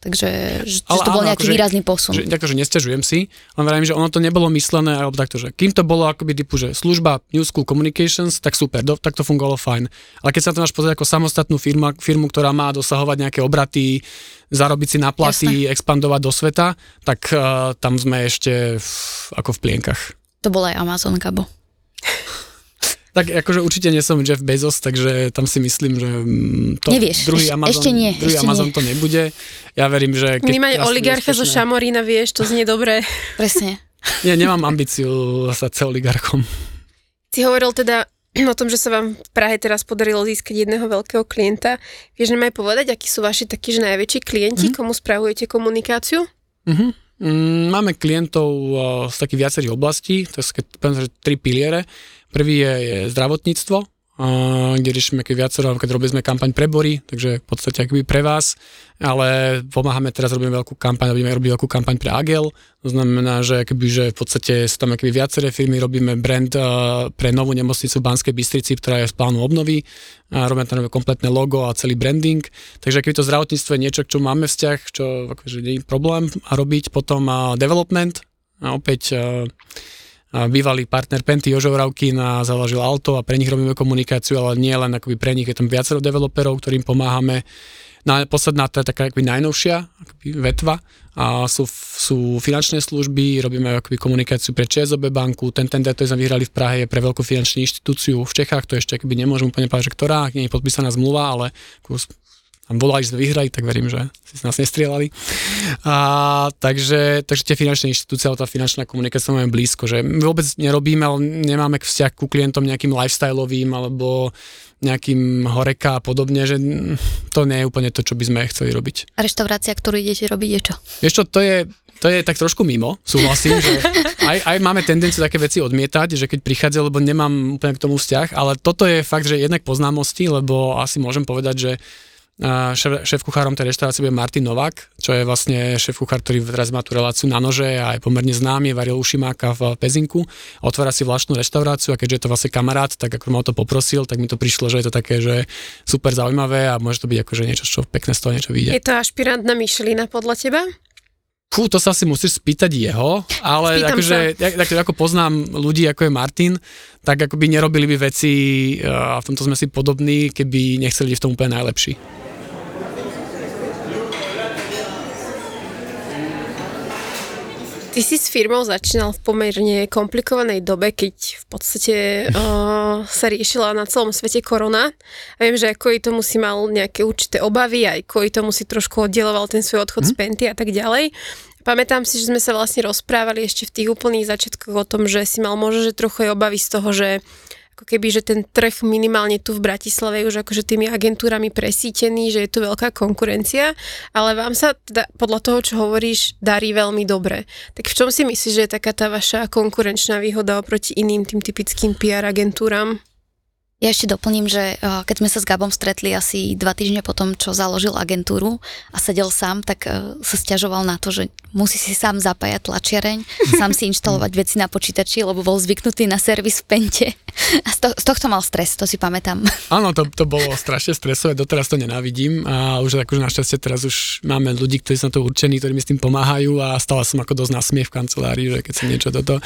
takže že, že to bol nejaký akože, výrazný posun. Že, akože nestiažujem si, len verím, že ono to nebolo myslené, alebo takto, že kým to bolo akoby typu, že služba New School Communications, tak super, do, tak to fungovalo fajn. Ale keď sa to máš pozrieť ako samostatnú firma, firmu, ktorá má dosahovať nejaké obraty, zarobiť si na platy, expandovať do sveta, tak uh, tam sme ešte v, ako v plienkach. To bola aj Amazon, Gabo. Tak akože určite nie som Jeff Bezos, takže tam si myslím, že to nevieš, druhý, eš, Amazon, ešte nie, druhý ešte Amazon nie. To nebude. Ja verím, že... Vnímaj oligarcha zo Šamorína, vieš, to znie dobre. Presne. Nie, nemám ambíciu stať sa oligarchom. Ty hovoril teda o tom, že sa vám v Prahe teraz podarilo získať jedného veľkého klienta. Vieš nám aj povedať, akí sú vaši takí že najväčší klienti, mm-hmm. komu spravujete komunikáciu? Mhm. Máme klientov z takých viacerých oblastí, to je tri piliere. Prvý je, je zdravotníctvo, kde riešime viacero, keď robili sme kampaň pre Bory, takže v podstate akoby pre vás, ale pomáhame teraz, robíme veľkú kampaň, robíme robiť veľkú kampaň pre Agel, to znamená, že, akoby, že v podstate sú tam akoby viaceré firmy, robíme brand pre novú nemocnicu v Banskej Bystrici, ktorá je v plánu obnovy, a robíme tam kompletné logo a celý branding, takže akoby to zdravotníctvo je niečo, čo máme vzťah, čo akože nie je problém a robiť, potom a development, a opäť a, A bývalý partner Penty Jožo Oravkin založil Alto a pre nich robíme komunikáciu, ale nie len akoby pre nich, je tam viacero developerov, ktorým pomáhame. Na, posledná, to je taká akoby najnovšia akoby vetva a sú, sú finančné služby, robíme akoby komunikáciu pre ČSOB banku, ten tender, ktorý sme vyhrali v Prahe, je pre veľkú finančnú inštitúciu v Čechách, to ešte akoby nemôžem úplne povedať, že ktorá, nie je podpísaná zmluva, ale kus, tam volali, že sme vyhrali, tak verím, že si nás nestrieľali. A, takže, takže tie finančné inštitúcie, ale tá finančná komunikácia máme blízko, že my vôbec nerobíme, ale nemáme vzťah ku klientom nejakým lifestyleovým alebo nejakým horeka a podobne, že to nie je úplne to, čo by sme chceli robiť. A reštaurácia, ktorú idete robiť, je čo? Vieš čo, to je... To je tak trošku mimo, súhlasím, že aj, aj máme tendenciu také veci odmietať, že keď prichádza, lebo nemám úplne k tomu vzťah, ale toto je fakt, že jednak poznámosti, lebo asi môžem povedať, že Šéf, šéf kuchárom tej reštaurácie bude Martin Novák, čo je vlastne šéf kuchár, ktorý teraz má tú reláciu na nože a je pomerne známy, varil u Šimáka v Pezinku, otvára si vlastnú reštauráciu a keďže je to vlastne kamarát, tak ako ma o to poprosil, tak mi to prišlo, že je to také, že super zaujímavé a môže to byť akože niečo, čo pekné z toho niečo vyjde. Je to ašpirant na Michelina podľa teba? Fú, to sa si musíš spýtať jeho, ale akože, ako, ako poznám ľudí, ako je Martin, tak akoby nerobili by veci a v tomto sme si podobní, keby nechceli byť v tom úplne najlepší. Ty si s firmou začínal v pomerne komplikovanej dobe, keď v podstate uh, sa riešila na celom svete korona. A viem, že aj kvôli tomu si mal nejaké určité obavy, aj kvôli tomu si trošku oddeloval ten svoj odchod mm. z Penty a tak ďalej. Pamätám si, že sme sa vlastne rozprávali ešte v tých úplných začiatkoch o tom, že si mal možno, že trochu aj obavy z toho, že ako keby, že ten trh minimálne tu v Bratislave už akože tými agentúrami presítený, že je tu veľká konkurencia, ale vám sa teda podľa toho, čo hovoríš, darí veľmi dobre. Tak v čom si myslíš, že je taká tá vaša konkurenčná výhoda oproti iným tým typickým pé er agentúram? Ja ešte doplním, že keď sme sa s Gabom stretli asi dva týždne potom, čo založil agentúru a sedel sám, tak sa sťažoval na to, že musí si sám zapájať tlačiareň, sám si inštalovať veci na počítači, lebo bol zvyknutý na servis v Pente. A z, to, z tohto mal stres, to si pamätám. Áno, to, to bolo strašne stresové, doteraz to nenávidím a už akože našťastie teraz už máme ľudí, ktorí sú na to určení, ktorí mi s tým pomáhajú a stala som ako dosť nasmiech v kancelárii, že keď som niečo toto,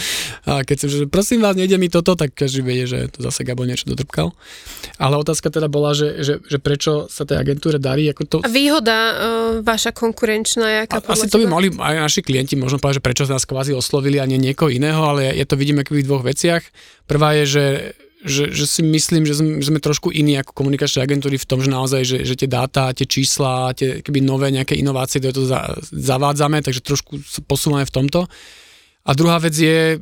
a keď som, že prosím vás, nejde mi toto, tak každý vie, že to zase Gabo niečo dodrbkal. Ale otázka teda bola, že, že, že prečo sa tej agentúre darí. Ako to... A výhoda e, vaša konkurenčná, jaká podľa Asi to by mali aj naši klienti možno povedať, že prečo sa nás kvázi oslovili a nie niekoho iného, ale ja to vidím ako v dvoch veciach. Prvá je, že, že, že si myslím, že sme, že sme trošku iní ako komunikačné agentúry v tom, že naozaj, že, že tie dáta, tie čísla, tie keby nové nejaké inovácie, ktoré to za, zavádzame, takže trošku posúvame v tomto. A druhá vec je,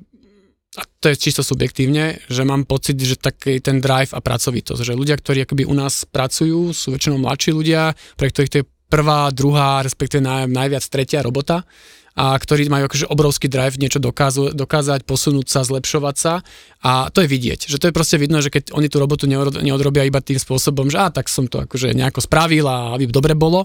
a to je čisto subjektívne, že mám pocit, že taký ten drive a pracovitosť, že ľudia, ktorí akoby u nás pracujú, sú väčšinou mladší ľudia, pre ktorých to je prvá, druhá, respektíve naj, najviac tretia robota, a ktorí majú akože obrovský drive niečo dokázu, dokázať, posunúť sa, zlepšovať sa, a to je vidieť, že to je proste vidno, že keď oni tú robotu neodrobia iba tým spôsobom, že á, tak som to akože nejako spravil a aby dobre bolo,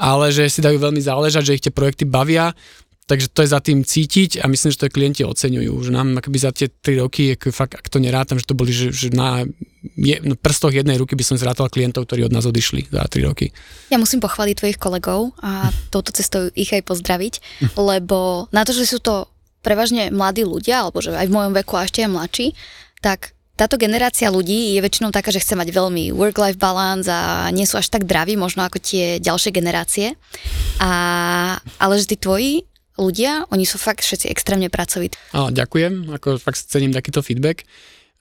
ale že si dajú veľmi záležať, že ich tie projekty bavia, takže to je za tým cítiť a myslím, že to klienti oceňujú, že nám akoby za tie tri roky, ak, fakt, ak to nerátam, že to boli, že, že na je, no prstoch jednej ruky by som zrátal klientov, ktorí od nás odišli za tri roky. Ja musím pochváliť tvojich kolegov a touto cestou ich aj pozdraviť, lebo na to, že sú to prevažne mladí ľudia, alebo že aj v mojom veku a ešte aj mladší, tak táto generácia ľudí je väčšinou taká, že chce mať veľmi work-life balance a nie sú až tak draví, možno ako tie ďalšie generácie. A, ale že tí tvoji ľudia, oni sú fakt všetci extrémne pracovití. A, ďakujem, ako fakt cením takýto feedback.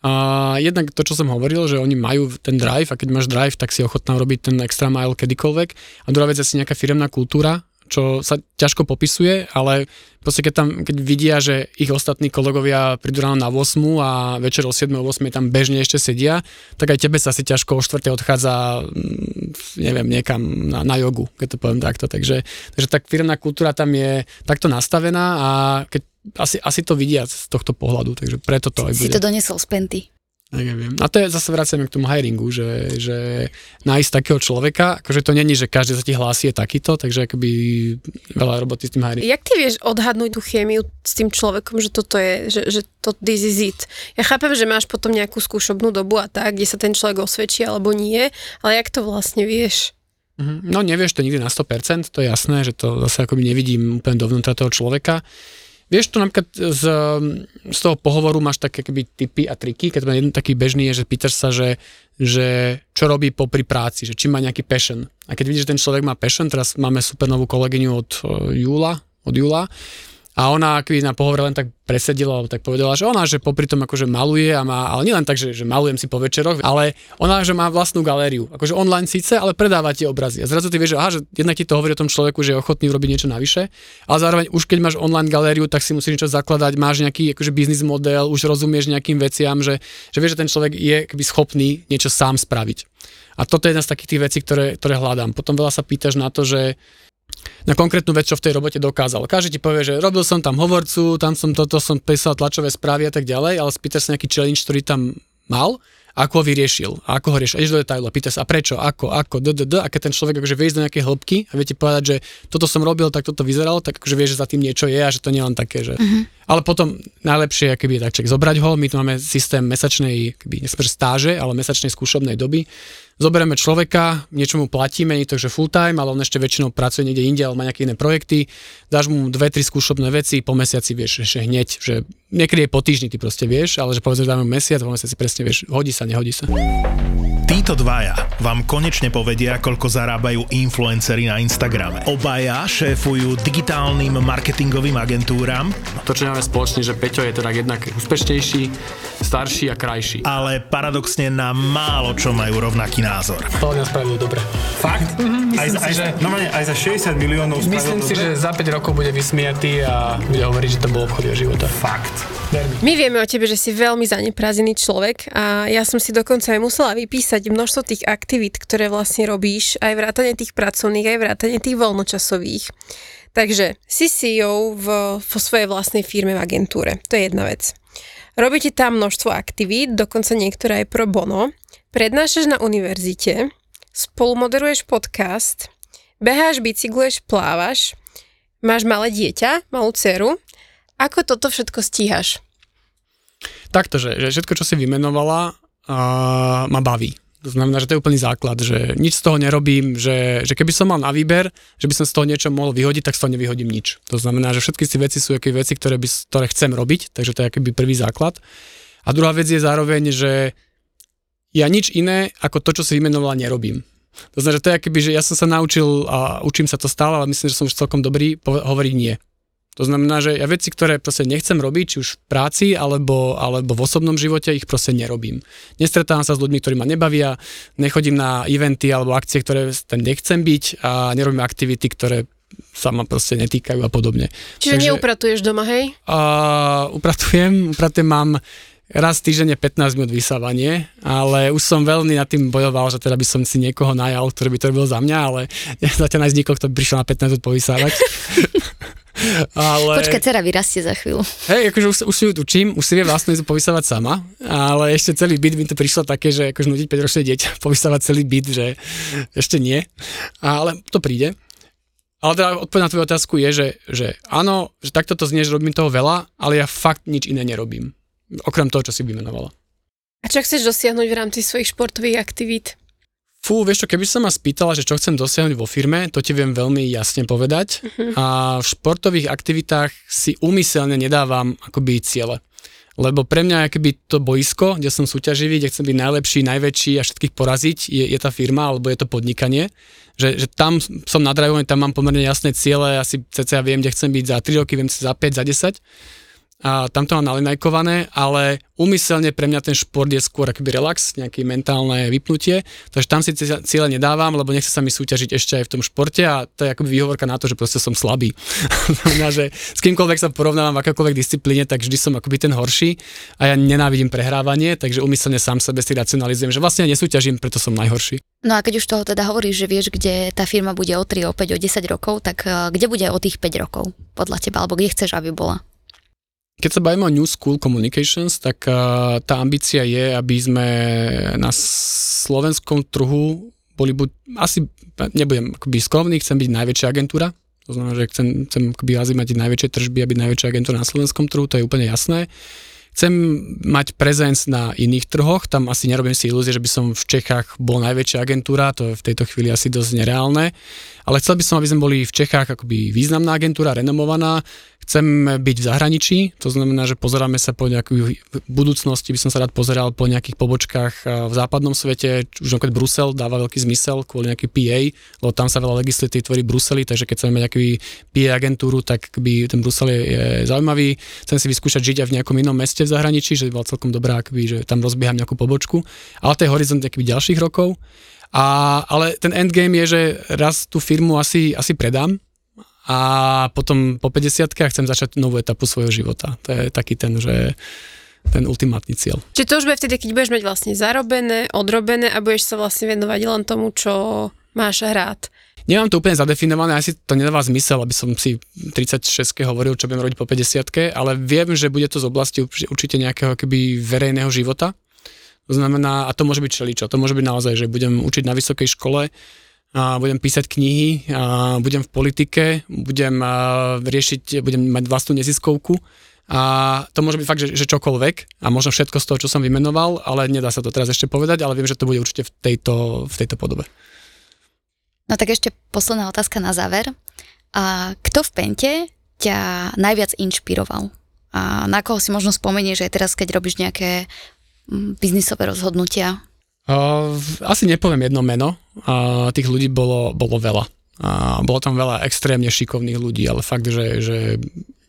A jednak to, čo som hovoril, že oni majú ten drive a keď máš drive, tak si ochotná robiť ten extra mile kedykoľvek. A druhá vec je asi nejaká firemná kultúra, čo sa ťažko popisuje, ale proste keď tam, keď vidia, že ich ostatní kolegovia prídu ráno na ôsmu a večer o siedmej, o ôsmej tam bežne ešte sedia, tak aj tebe sa asi ťažko o štvrtej odchádza, neviem, niekam na, na jogu, keď to poviem takto. Takže, takže tá firemná kultúra tam je takto nastavená a keď asi, asi to vidia z tohto pohľadu, takže preto to si, aj bude. Si to donesol z Penty. Neviem. A to je, zase vraciame k tomu hiringu, že, že nájsť takého človeka, akože to není, že každý sa ti hlási je takýto, takže akoby veľa roboty s tým hiringom. Jak ty vieš odhadnúť tú chémiu s tým človekom, že toto je, že, že to this is it? Ja chápem, že máš potom nejakú skúšobnú dobu a tak, kde sa ten človek osvedčí alebo nie, ale jak to vlastne vieš? No nevieš to nikdy na sto percent, to je jasné, že to zase akoby nevidím úplne dovnútra toho človeka. Vieš, to napríklad z, z toho pohovoru máš také keby tipy a triky, keď jeden taký bežný je, že pýtaš sa, že, že čo robí popri práci, že či má nejaký passion. A keď vidíš, že ten človek má passion, teraz máme super novú kolegyňu od Júla, od Júla, a ona aký na pohovore len tak presedila, alebo tak povedala, že ona, že popri tom akože maluje a má, ale nie len tak, že, že malujem si po večeroch, ale ona, že má vlastnú galériu, akože online síce, ale predáva tie obrazy. A zrazu ty vieš, že aha, že jednak ti to hovorí o tom človeku, že je ochotný urobiť niečo navyše, ale zároveň už keď máš online galériu, tak si musíš niečo zakladať, máš nejaký akože biznis model, už rozumieš nejakým veciam, že, že vieš, že ten človek je akoby schopný niečo sám spraviť. A toto je jedna z takých tých vecí, ktoré, ktoré hľadám. Potom veľa sa pýtaš na to, že na konkrétnu vec, čo v tej robote dokázal. Každý ti povie, že robil som tam hovorcu, tam som toto, som písal tlačové správy a tak ďalej, ale spýtaš sa nejaký challenge, ktorý tam mal, ako ho vyriešil, ako ho riešil, ideš do detailu, pýtaš sa, a prečo, ako, ako, d, d, d, a keď ten človek akože vieš do nejakej hĺbky a vie ti povedať, že toto som robil, tak toto vyzeralo, tak akože vieš, že za tým niečo je a že to nie len také, že... Uh-huh. Ale potom najlepšie je, keby takček zobrať ho, my tu máme systém mesačnej, keby nesmer stáže, ale mesačnej skúšobnej doby. Zoberieme človeka, niečo mu platíme, nie to, že full time, ale on ešte väčšinou pracuje niekde inde, alebo má nejaké iné projekty. Dáš mu dve, tri skúšobné veci, po mesiaci vieš, že hneď, že niekedy po týždni ty proste vieš, ale že povedzme dáme mesiac, po mesiaci presne vieš, hodí sa, nehodí sa. Títo dvaja vám konečne povedia, koľko zarábajú influenceri na Instagrame. Obaja šéfujú digitálnym marketingovým agentúram. To, čo máme spoločne, že Peťo je teda jednak úspešnejší, starší a krajší. Ale paradoxne na málo čo majú rovnaký názor. To mňa spravilo dobre. Fakt? Mm-hmm, aj, si, aj, že... no, aj za šesťdesiat miliónov spravilo myslím dobre? Si, že za päť rokov bude vysmiatý a bude hovoriť, že to bol obchod jeho života. Fakt. Vermi. My vieme o tebe, že si veľmi zaneprázdnený človek a ja som si dokonca aj musela vypísať množstvo tých aktivít, ktoré vlastne robíš, aj vrátane tých pracovných, aj vrátane tých voľnočasových. Takže si sí í ou v, vo svojej vlastnej firme v agentúre. To je jedna vec. Robíte tam množstvo aktivít, dokonca niektoré aj pro bono. Prednášaš na univerzite, spolumoderuješ podcast, beháš, bicykluješ, plávaš, máš malé dieťa, malú dceru. Ako toto všetko stíhaš? Takto, že, že všetko, čo si vymenovala, uh, ma baví. To znamená, že to je úplný základ, že nič z toho nerobím, že, že keby som mal na výber, že by som z toho niečo mohol vyhodiť, tak z toho nevyhodím nič. To znamená, že všetky tie veci sú aké veci, ktoré, by, ktoré chcem robiť, takže to je akýby prvý základ. A druhá vec je zároveň, že ja nič iné ako to, čo si vymenovala, nerobím. To znamená, že to je akýby, že ja som sa naučil a učím sa to stále, ale myslím, že som už celkom dobrý hovoriť nie. To znamená, že ja veci, ktoré proste nechcem robiť, či už v práci, alebo, alebo v osobnom živote, ich proste nerobím. Nestretávam sa s ľuďmi, ktorí ma nebavia, nechodím na eventy alebo akcie, ktoré tam nechcem byť a nerobím aktivity, ktoré sa ma proste netýkajú a podobne. Čiže Takže, neupratuješ doma, hej? Uh, upratujem, upratujem, mám raz týždenne pätnásť minút vysávanie, ale už som veľmi nad tým bojoval, že teda by som si niekoho najal, ktorý by to robil za mňa, ale ja zatiaľ nájsť niekoho, kto by prišiel na pätnásť minút povysávať. Ale... Počkaj, dcera vyrastie za chvíľu. Hej, akože už, už si ju učím, už si vie vlastne povysávať sama, ale ešte celý byt mi to prišlo také, že akože nutiť päťročné dieťa povysávať celý byt, že ešte nie, ale to príde. Ale teda odpoveď na tvoju otázku je, že, že áno, že takto to znie, že robím toho veľa, ale ja fakt nič iné nerobím. Okrem toho, čo si vymenovala. A čo chceš dosiahnuť v rámci svojich športových aktivít? Fú, vieš čo, keby som ma spýtala, že čo chcem dosiahnuť vo firme, to ti viem veľmi jasne povedať. Uh-huh. A v športových aktivitách si úmyselne nedávam akoby ciele. Lebo pre mňa akoby to boisko, kde som súťaživý, kde chcem byť najlepší, najväčší a všetkých poraziť, je, je tá firma alebo je to podnikanie. Že, že tam som nadrajovaný, tam mám pomerne jasné ciele, asi cca viem, kde chcem byť za tri roky, viem si za päť, za desať. A tam to mám nalinajkované, ale úmyselne pre mňa ten šport je skôr akoby relax, nejaké mentálne vypnutie, takže tam si cieľe nedávam, lebo nechce sa mi súťažiť ešte aj v tom športe a to je akoby výhovorka na to, že proste som slabý. Znamená, že s kýmkoľvek sa porovnávam v akákoľvek disciplíne, tak vždy som akoby ten horší a ja nenávidím prehrávanie, takže úmyselne sám sebe si racionalizujem, že vlastne nesúťažím, preto som najhorší. No a keď už toho teda hovoríš, že vieš, kde tá firma bude o tri, o päť, o desať rokov, tak kde bude o tých päť rokov podľa teba, alebo kde chceš, aby bola? Keď sa bavíme o New School Communications, tak uh, tá ambícia je, aby sme na slovenskom trhu boli buď, asi nebudem akoby skromný, chcem byť najväčšia agentúra, to znamená, že chcem, chcem akoby asi mať najväčšie tržby a byť najväčšia agentúra na slovenskom trhu, to je úplne jasné. Chcem mať prezenc na iných trhoch, tam asi nerobím si ilúzie, že by som v Čechách bol najväčšia agentúra, to je v tejto chvíli asi dosť nereálne, ale chcel by som, aby sme boli v Čechách akoby významná agentúra, renomovaná. Chcem byť v zahraničí, to znamená, že pozeráme sa po nejakú budúcnosti, by som sa rád pozeral po nejakých pobočkách v západnom svete, už napríklad Brusel dáva veľký zmysel kvôli nejaký pé á, lebo tam sa veľa legislatívy tvorí Bruseli, takže keď chceme mať nejakú pé á agentúru, tak by ten Brusel je, je zaujímavý. Chcem si vyskúšať žiť aj v nejakom inom meste v zahraničí, že bola celkom dobrá, akby, že tam rozbieham nejakú pobočku, ale to je horizont akby ďalších rokov. A, ale ten endgame je, že raz tú firmu asi, asi predám, a potom po päťdesiatkach chcem začať novú etapu svojho života. To je taký ten, že ten ultimátny cieľ. Čiže to už bude vtedy, keď budeš mať vlastne zarobené, odrobené a budeš sa vlastne venovať len tomu, čo máš rád. Nemám to úplne zadefinované, asi to nedáva zmysel, aby som si tridsaťšestke hovoril, čo budem robiť po päťdesiatke, ale viem, že bude to z oblasti určite nejakého akoby verejného života. To znamená, a to môže byť čeličo, to môže byť naozaj, že budem učiť na vysokej škole, a budem písať knihy, a budem v politike, budem riešiť, budem mať vlastnú neziskovku a to môže byť fakt, že, že čokoľvek a možno všetko z toho, čo som vymenoval, ale nedá sa to teraz ešte povedať, ale viem, že to bude určite v tejto, v tejto podobe. No tak ešte posledná otázka na záver. A kto v Pente ťa najviac inšpiroval? A na koho si možno spomenieš aj teraz, keď robíš nejaké biznisové rozhodnutia? Uh, asi nepoviem jedno meno, uh, tých ľudí bolo, bolo veľa. Uh, bolo tam veľa extrémne šikovných ľudí, ale fakt, že, že,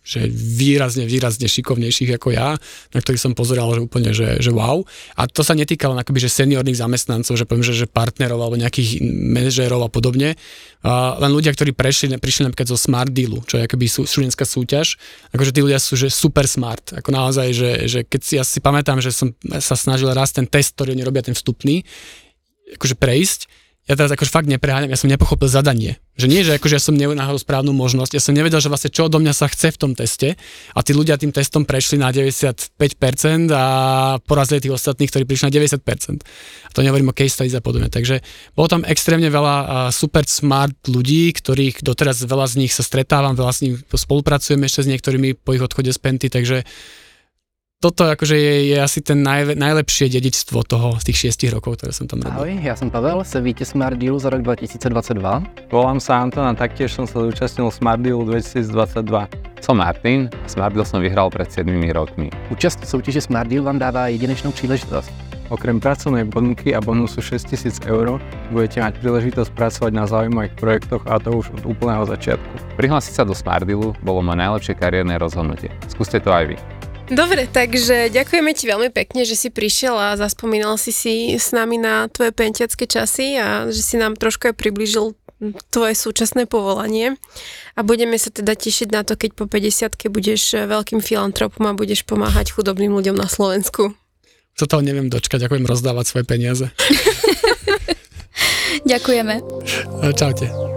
že výrazne, výrazne šikovnejších ako ja, na ktorých som pozeral, že úplne, že, že wow. A to sa netýkalo akoby, že seniorných zamestnancov, že poviem, že, že partnerov alebo nejakých manažérov a podobne. Uh, len ľudia, ktorí prešli, prišli napríklad zo SmartDealu, čo je akoby sú, študentská súťaž, akože tí ľudia sú že super smart, ako naozaj, že, že keď si, ja si pamätám, že som sa snažil raz ten test, ktorý oni robia ten vstupný, akože prejsť. Ja teraz akože fakt nepreháňam, ja som nepochopil zadanie. Že nie, že akože ja som nenáhodol správnu možnosť, ja som nevedel, že vlastne čo odo mňa sa chce v tom teste a tí ľudia tým testom prešli na deväťdesiatpäť percent a porazili tých ostatných, ktorí prišli na deväťdesiat percent. A to nehovorím o case studies a podobne. Takže bolo tam extrémne veľa super smart ľudí, ktorých doteraz veľa z nich sa stretávam, veľa s nimi spolupracujem ešte s niektorými po ich odchode z Penty, takže toto akože je, je asi ten naj, najlepšie dedičstvo toho z tých šiestich rokov, ktoré som tam robil. Ahoj, ja som Pavel, sa víte SmartDealu za rok dvetisícdvadsaťdva. Volám sa Anton a taktiež som sa zúčastnil SmartDealu dvetisícdvadsaťdva. Som Martin a SmartDeal som vyhral pred sedem rokmi. Účast v soutěže SmartDeal vám dává jedinečnou příležitost. Okrem pracovnej bonky a bonusu šesťtisíc eur budete mať príležitosť pracovať na zaujímavých projektoch a to už od úplného začiatku. Prihlásiť sa do SmartDealu bolo moje najlepšie kariérne rozhodnutie. Skúste to aj vy. Dobre, takže ďakujeme ti veľmi pekne, že si prišiel a zaspomínal si si s nami na tvoje pentiacké časy a že si nám trošku aj priblížil tvoje súčasné povolanie a budeme sa teda tešiť na to, keď po päťdesiatke budeš veľkým filantropom a budeš pomáhať chudobným ľuďom na Slovensku. Čo toho neviem dočkať, ako im rozdávať svoje peniaze. Ďakujeme. Čaute.